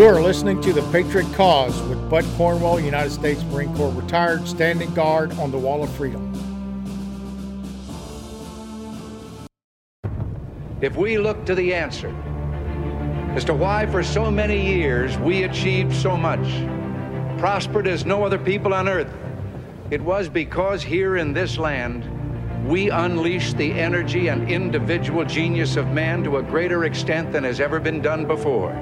You're listening to The Patriot Cause with Bud Cornwall, United States Marine Corps retired, standing guard on the Wall of Freedom. If we look to the answer as to why for so many years we achieved so much, prospered as no other people on earth, it was because here in this land, we unleashed the energy and individual genius of man to a greater extent than has ever been done before.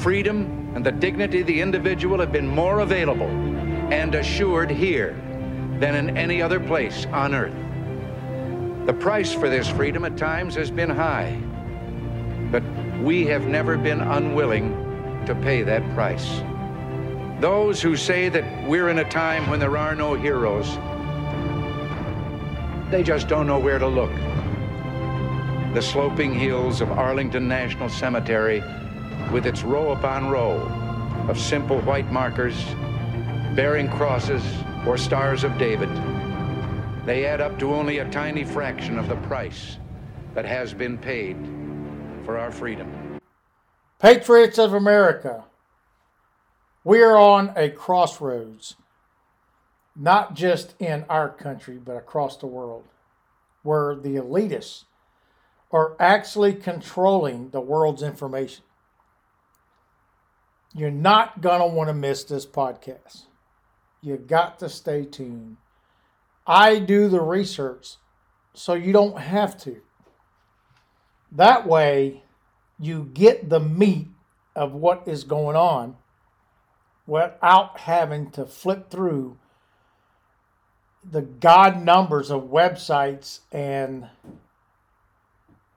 Freedom and the dignity of the individual have been more available and assured here than in any other place on earth. The price for this freedom at times has been high, but we have never been unwilling to pay that price. Those who say that we're in a time when there are no heroes, they just don't know where to look. The sloping hills of Arlington National Cemetery, with its row upon row of simple white markers, bearing crosses or stars of David, they add up to only a tiny fraction of the price that has been paid for our freedom. Patriots of America, we are on a crossroads, not just in our country, but across the world, where the elitists are actually controlling the world's information. You're not going to want to miss this podcast. You got to stay tuned. I do the research so you don't have to. That way, you get the meat of what is going on without having to flip through the god numbers of websites and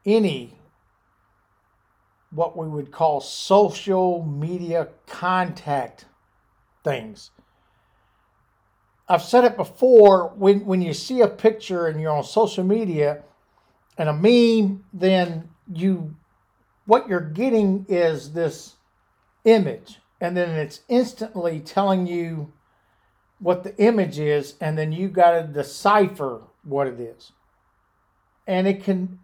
any what we would call social media contact things. I've said it before, when you see a picture and you're on social media and a meme, then what you're getting is this image, and then it's instantly telling you what the image is, and then you got to decipher what it is. And it can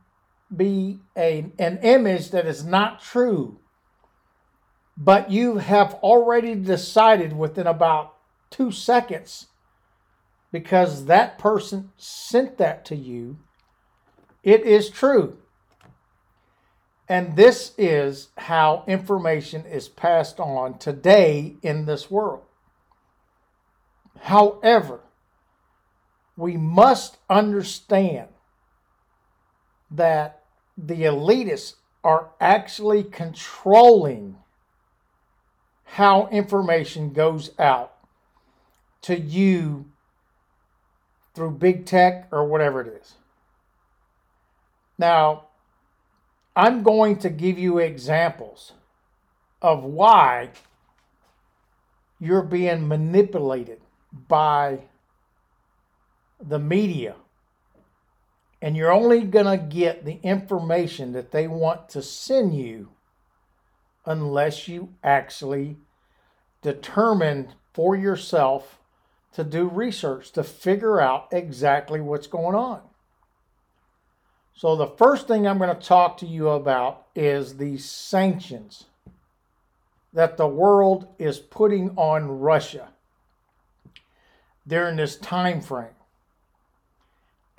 be an image that is not true, but you have already decided within about 2 seconds, because that person sent that to you, it is true. And this is how information is passed on today in this world. However, we must understand that the elitists are actually controlling how information goes out to you through big tech or whatever it is. Now, I'm going to give you examples of why you're being manipulated by the media. And you're only going to get the information that they want to send you unless you actually determine for yourself to do research to figure out exactly what's going on. So the first thing I'm going to talk to you about is the sanctions that the world is putting on Russia during this time frame.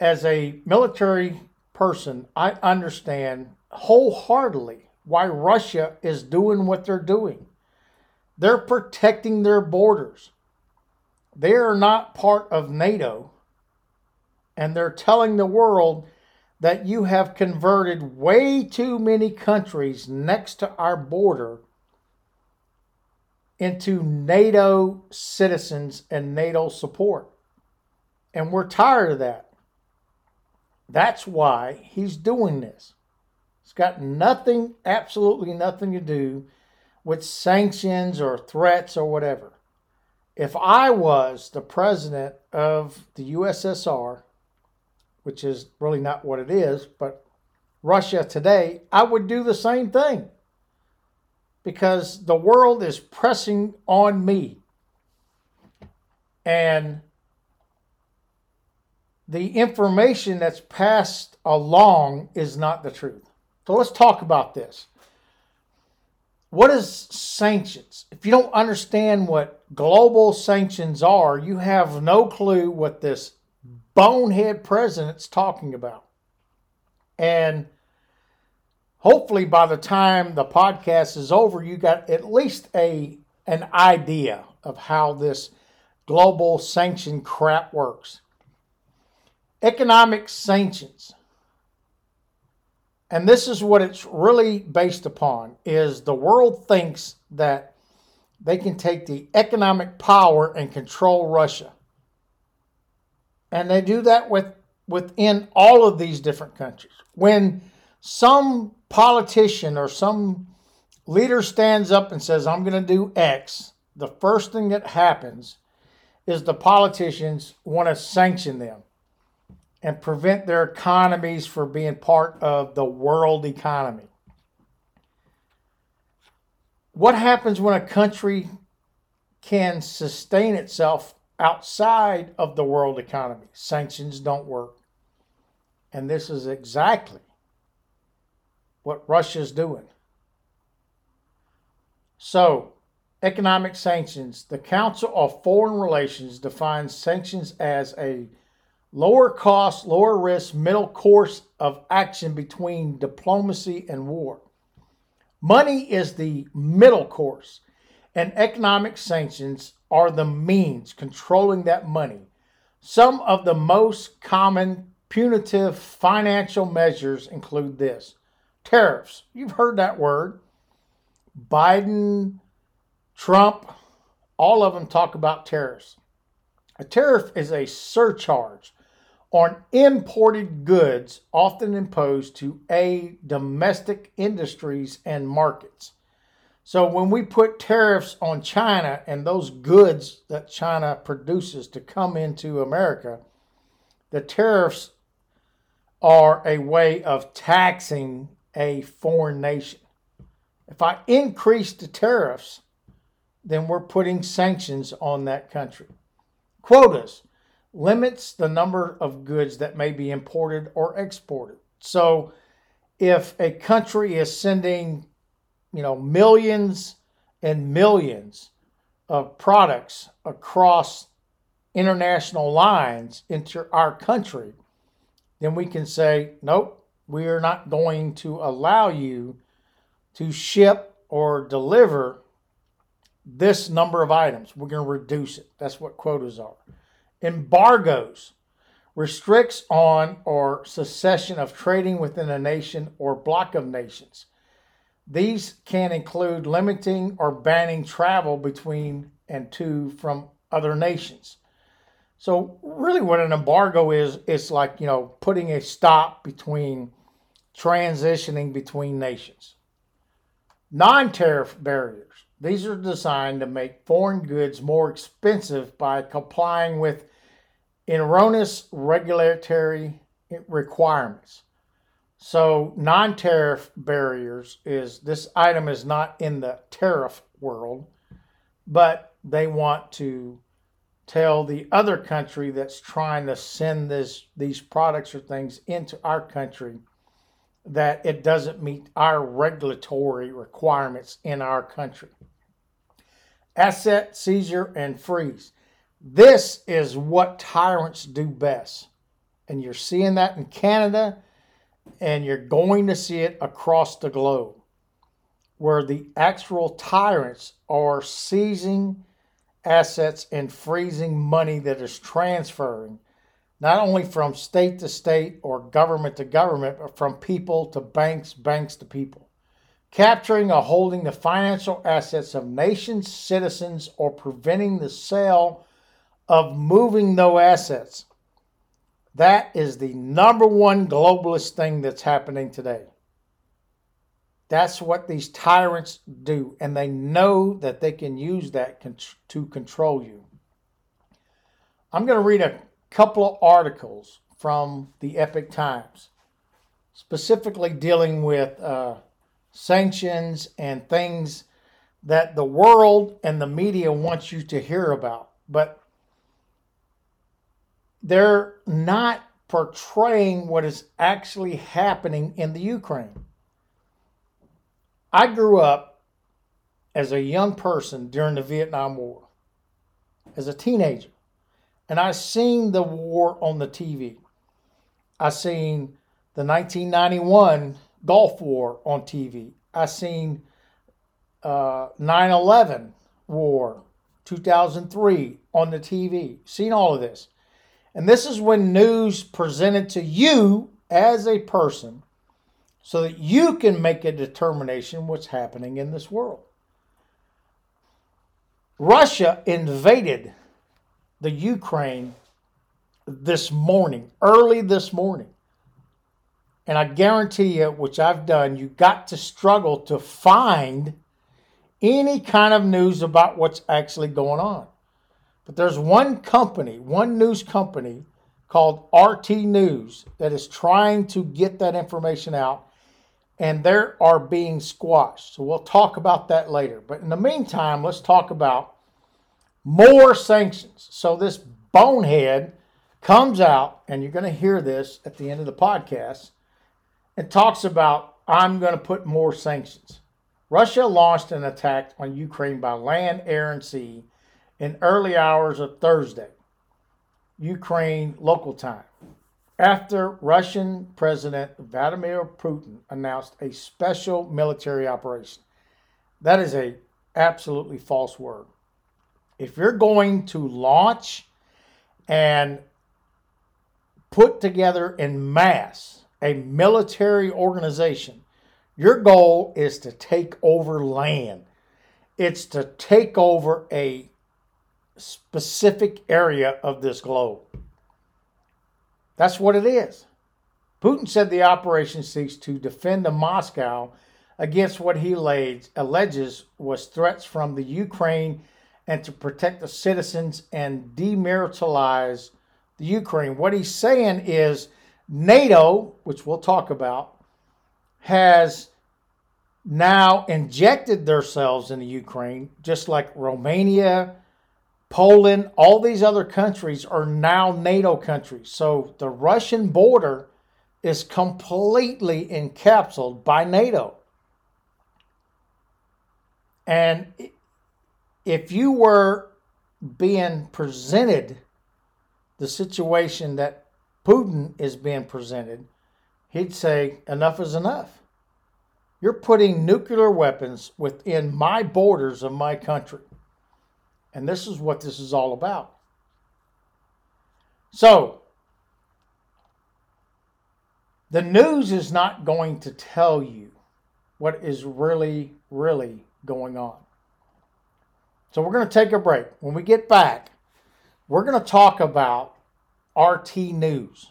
As a military person, I understand wholeheartedly why Russia is doing what they're doing. They're protecting their borders. They are not part of NATO, and they're telling the world that you have converted way too many countries next to our border into NATO citizens and NATO support. And we're tired of that. That's why he's doing this. It's got nothing, absolutely nothing to do with sanctions or threats or whatever. If I was the president of the USSR, which is really not what it is, but Russia today, I would do the same thing, because the world is pressing on me. And the information that's passed along is not the truth. So let's talk about this. What is sanctions? If you don't understand what global sanctions are, you have no clue what this bonehead president's talking about. And hopefully by the time the podcast is over, you got at least an idea of how this global sanction crap works. Economic sanctions. And this is what it's really based upon, is the world thinks that they can take the economic power and control Russia. And they do that within all of these different countries. When some politician or some leader stands up and says, I'm going to do X, the first thing that happens is the politicians want to sanction them and prevent their economies from being part of the world economy. What happens when a country can sustain itself outside of the world economy? Sanctions don't work. And this is exactly what Russia's doing. So, economic sanctions. The Council of Foreign Relations defines sanctions as a lower cost, lower risk, middle course of action between diplomacy and war. Money is the middle course, and economic sanctions are the means controlling that money. Some of the most common punitive financial measures include this. Tariffs. You've heard that word. Biden, Trump, all of them talk about tariffs. A tariff is a surcharge on imported goods often imposed to aid domestic industries and markets. So when we put tariffs on China and those goods that China produces to come into America, the tariffs are a way of taxing a foreign nation. If I increase the tariffs, then we're putting sanctions on that country. Quotas limits the number of goods that may be imported or exported. So if a country is sending, millions and millions of products across international lines into our country, then we can say, nope, we are not going to allow you to ship or deliver this number of items. We're going to reduce it. That's what quotas are. Embargoes restricts on or cessation of trading within a nation or block of nations. These can include limiting or banning travel between and to from other nations. So really what an embargo is, it's like, putting a stop between transitioning between nations. Non-tariff barriers. These are designed to make foreign goods more expensive by complying with erroneous regulatory requirements. So non-tariff barriers is this item is not in the tariff world, but they want to tell the other country that's trying to send these products or things into our country that it doesn't meet our regulatory requirements in our country. Asset seizure and freeze. This is what tyrants do best. And you're seeing that in Canada, and you're going to see it across the globe, where the actual tyrants are seizing assets and freezing money that is transferring, not only from state to state or government to government, but from people to banks, banks to people. Capturing or holding the financial assets of nations, citizens, or preventing the sale of moving those assets. That is the number one globalist thing that's happening today. That's what these tyrants do, and they know that they can use that to control you. I'm going to read a couple of articles from the Epoch Times, specifically dealing with sanctions and things that the world and the media wants you to hear about, but they're not portraying what is actually happening in the Ukraine. I grew up as a young person during the Vietnam War, as a teenager. And I seen the war on the TV. I seen the 1991 Gulf War on TV. I seen 9/11 war, 2003 on the TV. Seen all of this. And this is when news presented to you as a person so that you can make a determination what's happening in this world. Russia invaded the Ukraine this morning, early this morning. And I guarantee you, which I've done, you got to struggle to find any kind of news about what's actually going on. But there's one company, one news company called RT News that is trying to get that information out, and they are being squashed. So we'll talk about that later. But in the meantime, let's talk about more sanctions. So this bonehead comes out, and you're going to hear this at the end of the podcast, and talks about, I'm going to put more sanctions. Russia launched an attack on Ukraine by land, air, and sea in early hours of Thursday, Ukraine local time, after Russian President Vladimir Putin announced a special military operation. That is an absolutely false word. If you're going to launch and put together en masse a military organization, your goal is to take over land. It's to take over a specific area of this globe. That's what it is. Putin said the operation seeks to defend Moscow against what he alleges was threats from the Ukraine and to protect the citizens and demilitarize the Ukraine. What he's saying is NATO, which we'll talk about, has now injected themselves into Ukraine, just like Romania, Poland, all these other countries are now NATO countries. So the Russian border is completely encapsulated by NATO. And if you were being presented the situation that Putin is being presented, he'd say enough is enough. You're putting nuclear weapons within my borders of my country. And this is what this is all about. So, the news is not going to tell you what is really, really going on. So we're going to take a break. When we get back, we're going to talk about RT News.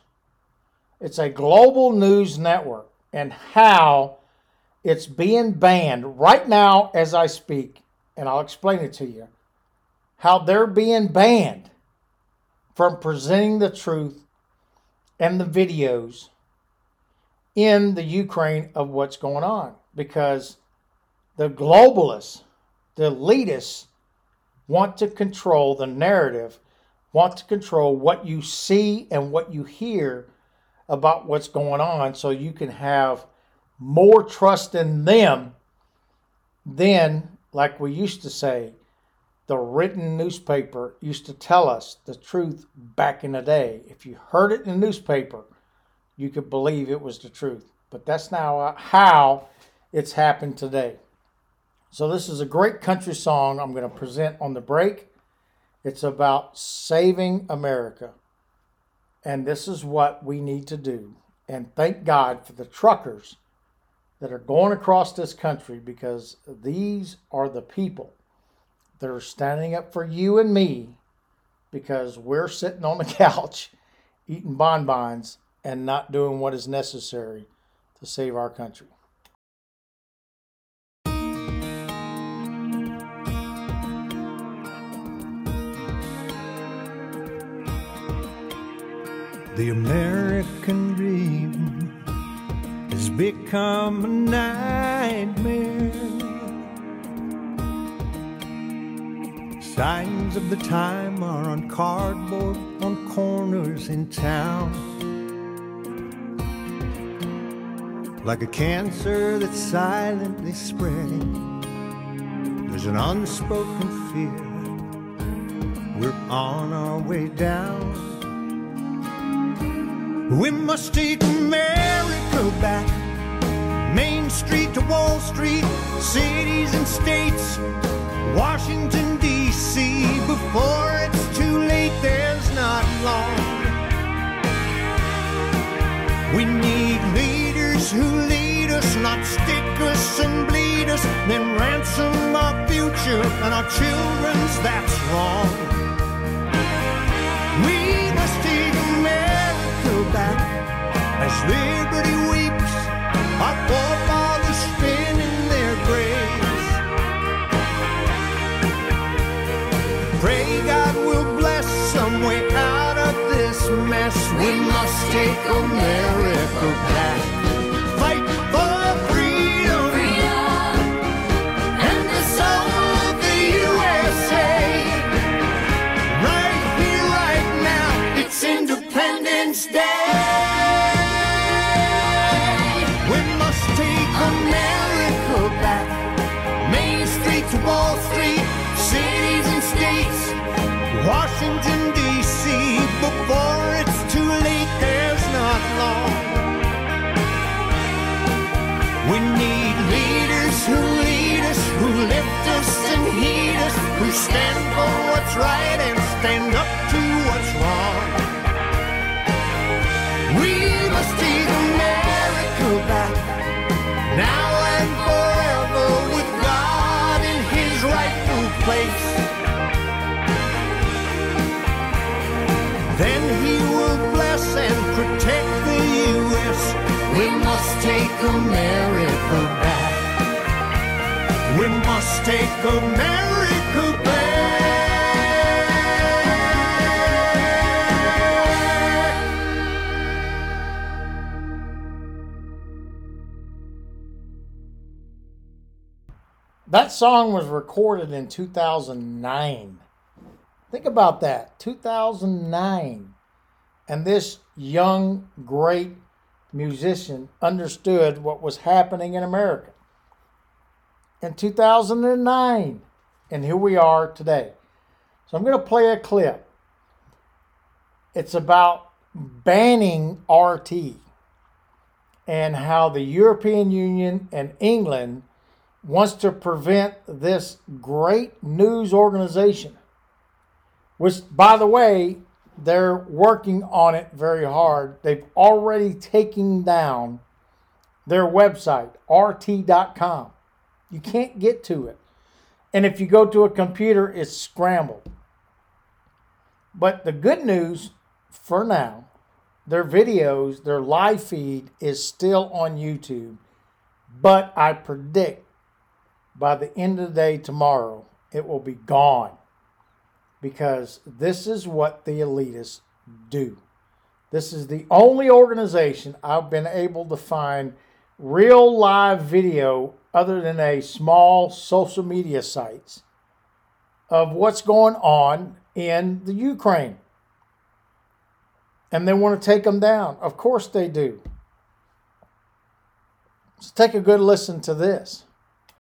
It's a global news network and how it's being banned right now as I speak. And I'll explain it to you. How they're being banned from presenting the truth and the videos in the Ukraine of what's going on. Because the globalists, the elitists, want to control the narrative, want to control what you see and what you hear about what's going on, so you can have more trust in them than, like we used to say, the written newspaper used to tell us the truth back in the day. If you heard it in the newspaper, you could believe it was the truth. But that's now how it's happened today. So this is a great country song I'm going to present on the break. It's about saving America. And this is what we need to do. And thank God for the truckers that are going across this country, because these are the people that are standing up for you and me, because we're sitting on the couch eating bonbons and not doing what is necessary to save our country. The American dream has become a nightmare. Signs of the time are on cardboard, on corners in town. Like a cancer that's silently spreading, the There's an unspoken fear, we're on our way down. We must take America back, Main Street to Wall Street, cities and states, Washington D.C. Before it's too late, there's not long. We need leaders who lead us, not stick us and bleed us, then ransom our future and our children's. That's wrong. We must take America back as liberty weeps, our forefathers spin in their graves. Pray God will bless some way out of this mess. We must take America back. Fight for freedom, and the soul of the USA. Right here, right now, it's Independence Day. Wall Street, cities and states, Washington D.C. Before it's too late, there's not long. We need leaders who lead us, who lift us and heed us, who stand for what's right and stand up to what's wrong. We must take America back, now and forever, with God in his rightful place. Then he will bless and protect the U.S. We must take America back. We must take America back. That song was recorded in 2009. Think about that, 2009. And this young, great musician understood what was happening in America in 2009. And here we are today. So I'm going to play a clip. It's about banning RT and how the European Union and England wants to prevent this great news organization, which, by the way, they're working on it very hard. They've already taken down their website, rt.com. You can't get to it. And if you go to a computer, it's scrambled. But the good news for now, their videos, their live feed is still on YouTube. But I predict by the end of the day tomorrow, it will be gone, because this is what the elitists do. This is the only organization I've been able to find real live video, other than a small social media sites, of what's going on in the Ukraine. And they want to take them down. Of course they do. Let's take a good listen to this.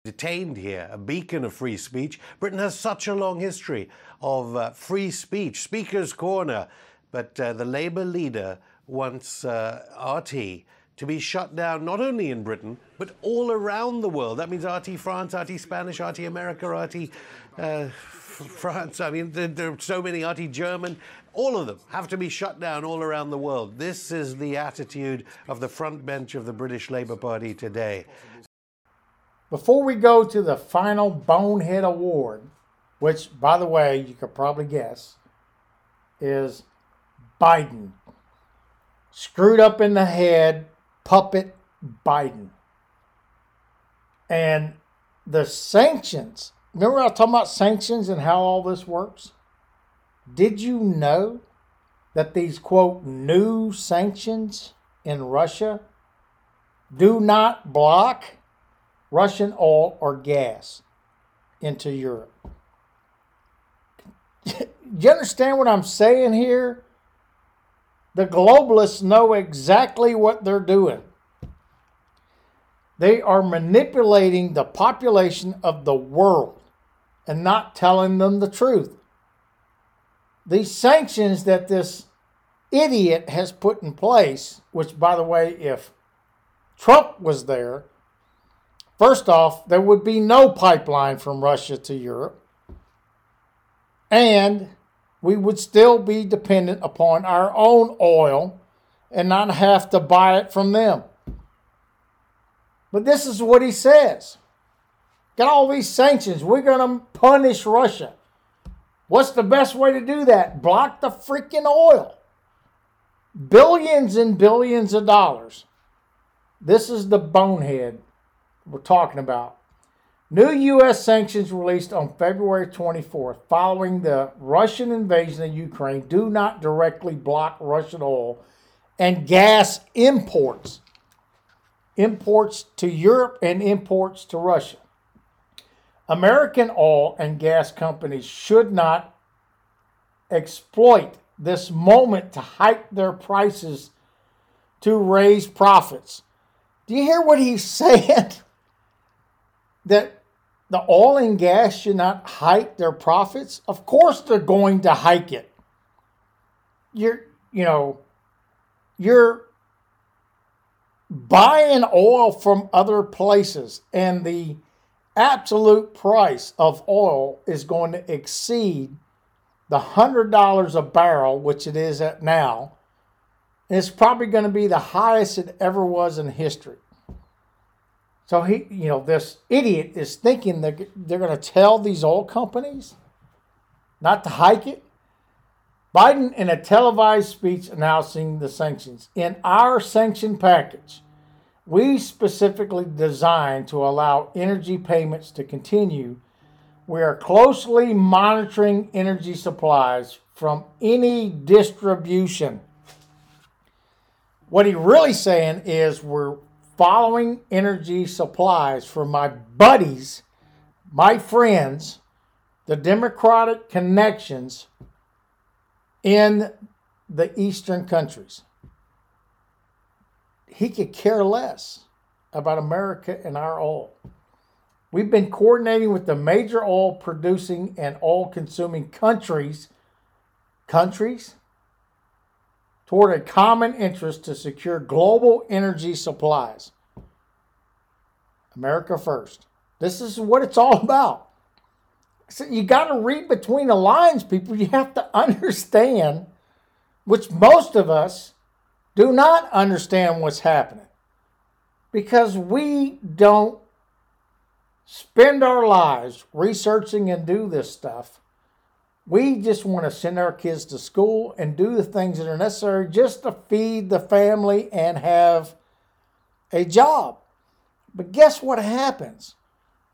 Detained here, a beacon of free speech. Britain has such a long history of free speech, Speaker's Corner. But the Labour leader wants RT to be shut down, not only in Britain, but all around the world. That means RT France, RT Spanish, RT America, RT France. I mean, there are so many, RT German. All of them have to be shut down all around the world. This is the attitude of the front bench of the British Labour Party today. Before we go to the final bonehead award, which, by the way, you could probably guess, is Biden. Screwed up in the head, puppet Biden. And the sanctions. Remember I was talking about sanctions and how all this works? Did you know that these, quote, new sanctions in Russia do not block Russian oil or gas into Europe? Do you understand what I'm saying here? The globalists know exactly what they're doing. They are manipulating the population of the world and not telling them the truth. These sanctions that this idiot has put in place, which, by the way, if Trump was there, first off, there would be no pipeline from Russia to Europe, and we would still be dependent upon our own oil and not have to buy it from them. But this is what he says. Got all these sanctions. We're going to punish Russia. What's the best way to do that? Block the freaking oil. Billions and billions of dollars. This is the bonehead we're talking about. New U.S. sanctions released on February 24th following the Russian invasion of Ukraine do not directly block Russian oil and gas imports. Imports to Europe and imports to Russia. American oil and gas companies should not exploit this moment to hike their prices to raise profits. Do you hear what he's saying? That the oil and gas should not hike their profits? Of course they're going to hike it. You're buying oil from other places, and the absolute price of oil is going to exceed the $100 a barrel, which it is at now. And it's probably going to be the highest it ever was in history. So he, this idiot is thinking that they're going to tell these oil companies not to hike it. Biden, in a televised speech announcing the sanctions, in our sanction package, we specifically designed to allow energy payments to continue. We are closely monitoring energy supplies from any distribution. What he's really saying is we're following energy supplies from my buddies, my friends, the Democratic connections in the eastern countries. He could care less about America and our oil. We've been coordinating with the major oil-producing and oil-consuming countries toward a common interest to secure global energy supplies. America first. This is what it's all about. So you got to read between the lines, people. You have to understand, which most of us do not understand what's happening, because we don't spend our lives researching and do this stuff. We just want to send our kids to school and do the things that are necessary just to feed the family and have a job. But guess what happens?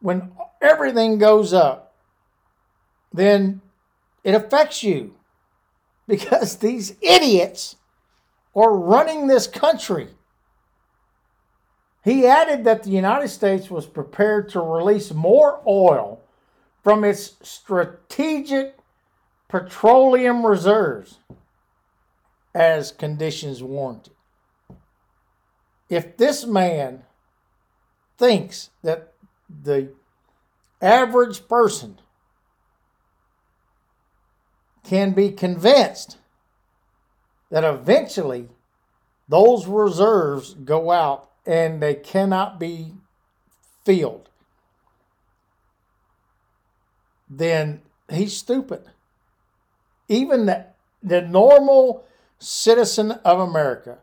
When everything goes up, then it affects you, because these idiots or running this country. He added that the United States was prepared to release more oil from its strategic petroleum reserves as conditions warranted. If this man thinks that the average person can be convinced that eventually those reserves go out and they cannot be filled, then he's stupid. Even the normal citizen of America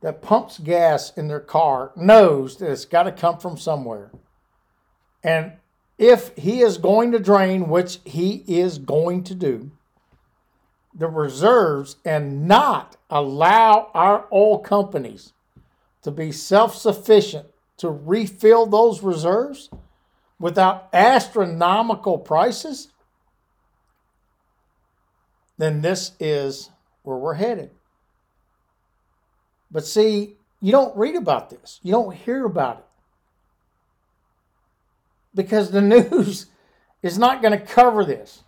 that pumps gas in their car knows that it's got to come from somewhere. And if he is going to drain, which he is going to do, the reserves, and not allow our oil companies to be self-sufficient to refill those reserves without astronomical prices, then this is where we're headed. But see, you don't read about this. You don't hear about it. Because the news is not going to cover this.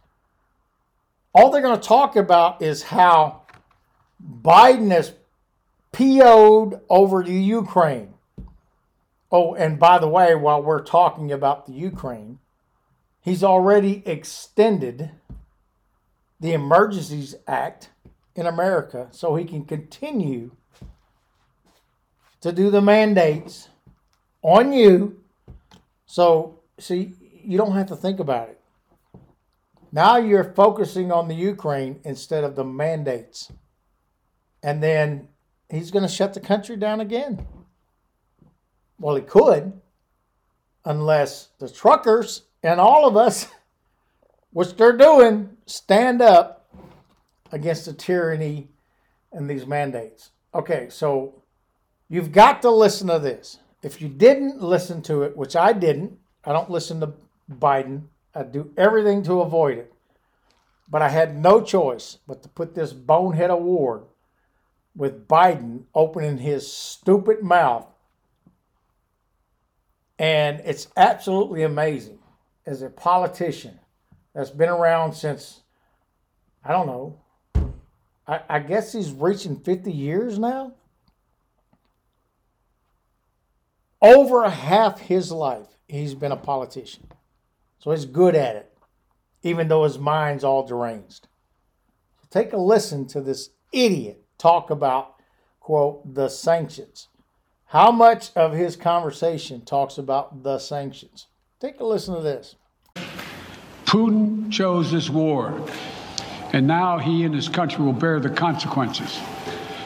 All they're going to talk about is how Biden has PO'd over the Ukraine. Oh, and by the way, while we're talking about the Ukraine, He's already extended the Emergencies Act in America so he can continue to do the mandates on you. So, see, you don't have to think about it. Now you're focusing on the Ukraine instead of the mandates. And then he's going to shut the country down again. Well, he could, unless the truckers and all of us, which they're doing, stand up against the tyranny and these mandates. Okay, so you've got to listen to this. If you didn't listen to it, which I didn't, I don't listen to Biden. I do everything to avoid it. But I had no choice but to put this bonehead award with Biden opening his stupid mouth. And it's absolutely amazing as a politician that's been around since, I don't know, I guess he's reaching 50 years now. Over half his life, he's been a politician. So he's good at it, even though his mind's all deranged. Take a listen to this idiot talk about, quote, the sanctions. How much of his conversation talks about the sanctions? Take a listen to this. Putin chose this war, and now he and his country will bear the consequences.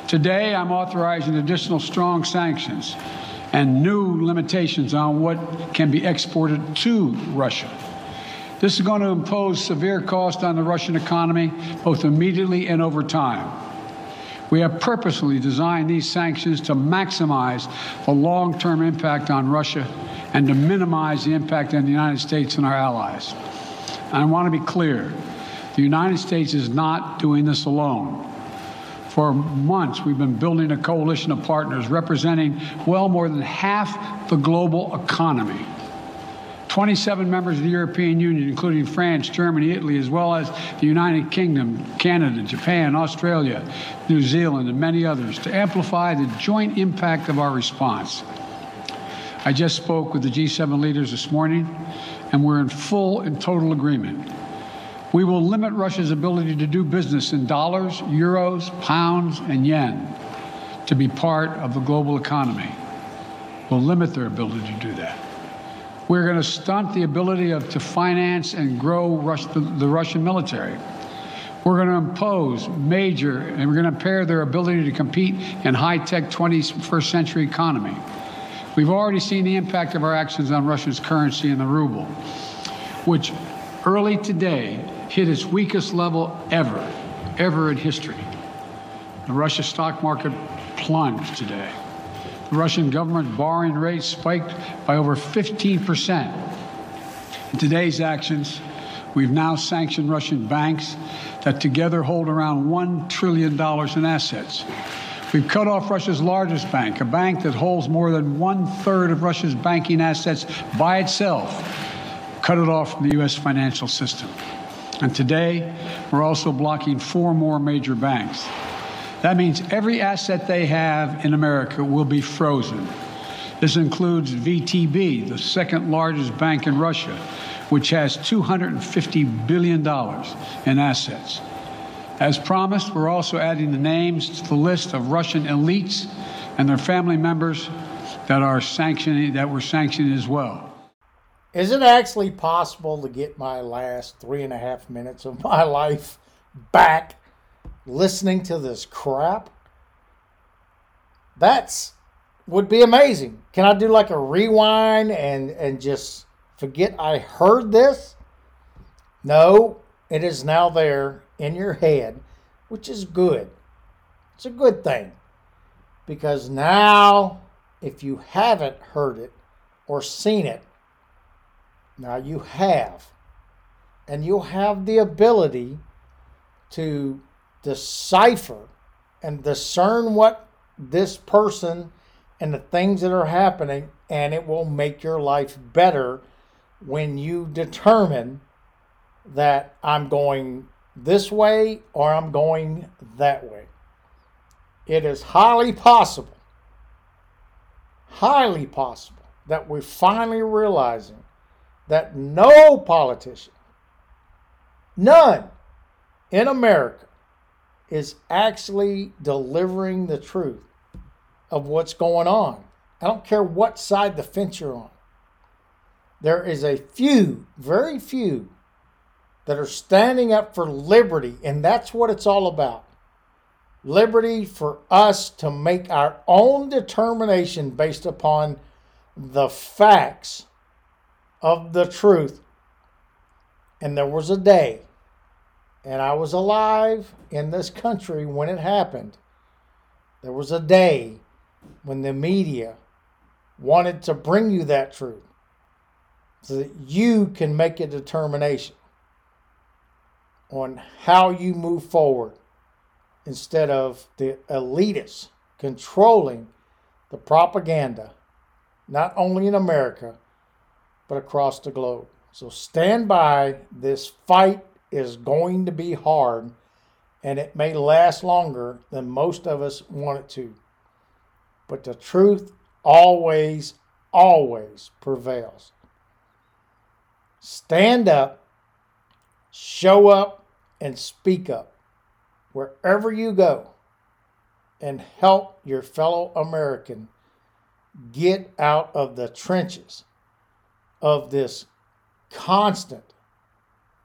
Today, I'm authorizing additional strong sanctions and new limitations on what can be exported to Russia. This is going to impose severe cost on the Russian economy, both immediately and over time. We have purposely designed these sanctions to maximize the long-term impact on Russia and to minimize the impact on the United States and our allies. I want to be clear, the United States is not doing this alone. For months, we've been building a coalition of partners representing well more than half the global economy. 27 members of the European Union, including France, Germany, Italy, as well as the United Kingdom, Canada, Japan, Australia, New Zealand, and many others, to amplify the joint impact of our response. I just spoke with the G7 leaders this morning, and we're in full and total agreement. We will limit Russia's ability to do business in dollars, euros, pounds, and yen to be part of the global economy. We'll limit their ability to do that. We're going to stunt the ability to finance and grow the Russian military. We're going to impose and we're going to impair their ability to compete in high-tech 21st century economy. We've already seen the impact of our actions on Russia's currency and the ruble, which early today hit its weakest level ever in history. The Russia stock market plunged today. The Russian government borrowing rates spiked by over 15%. In today's actions, we've now sanctioned Russian banks that together hold around $1 trillion in assets. We've cut off Russia's largest bank, a bank that holds more than one-third of Russia's banking assets by itself, cut it off from the U.S. financial system. And today, we're also blocking 4 more major banks. That means every asset they have in America will be frozen. This includes VTB, the second largest bank in Russia, which has $250 billion in assets. As promised, we're also adding the names to the list of Russian elites and their family members that were sanctioned as well. Is it actually possible to get my last 3.5 minutes of my life back listening to this crap? That would be amazing. Can I do like a rewind and just forget I heard this? No, it is now there in your head, which is good. It's a good thing. Because now, if you haven't heard it or seen it, now you have. And you'll have the ability to decipher and discern what this person and the things that are happening, and it will make your life better when you determine that I'm going this way or I'm going that way. It is highly possible that we're finally realizing that no politician, none in America, is actually delivering the truth of what's going on. I don't care what side the fence you're on. There is a few, very few, that are standing up for liberty, and that's what it's all about. Liberty for us to make our own determination based upon the facts of the truth. And there was a day, and I was alive in this country when it happened. There was a day when the media wanted to bring you that truth so that you can make a determination on how you move forward, instead of the elitists controlling the propaganda, not only in America, but across the globe. So stand by. This fight is going to be hard, and it may last longer than most of us want it to. But the truth always, always prevails. Stand up, show up, and speak up wherever you go, and help your fellow American get out of the trenches of this constant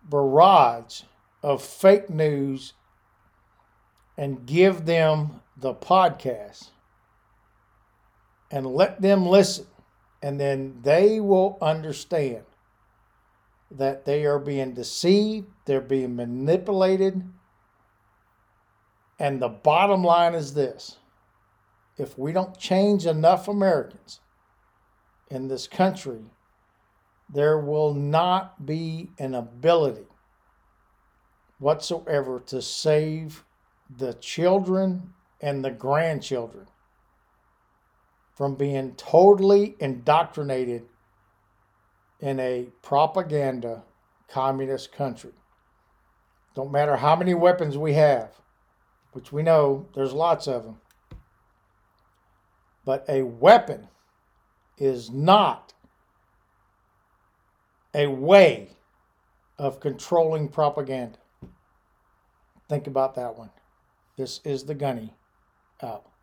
barrage of fake news, and give them the podcast and let them listen, and then they will understand that they are being deceived, they're being manipulated. And the bottom line is this: if we don't change enough Americans in this country, there will not be an ability whatsoever to save the children and the grandchildren from being totally indoctrinated in a propaganda communist country. Don't matter how many weapons we have, which we know there's lots of them. But a weapon is not a way of controlling propaganda. Think about that one. This is The Gunny out.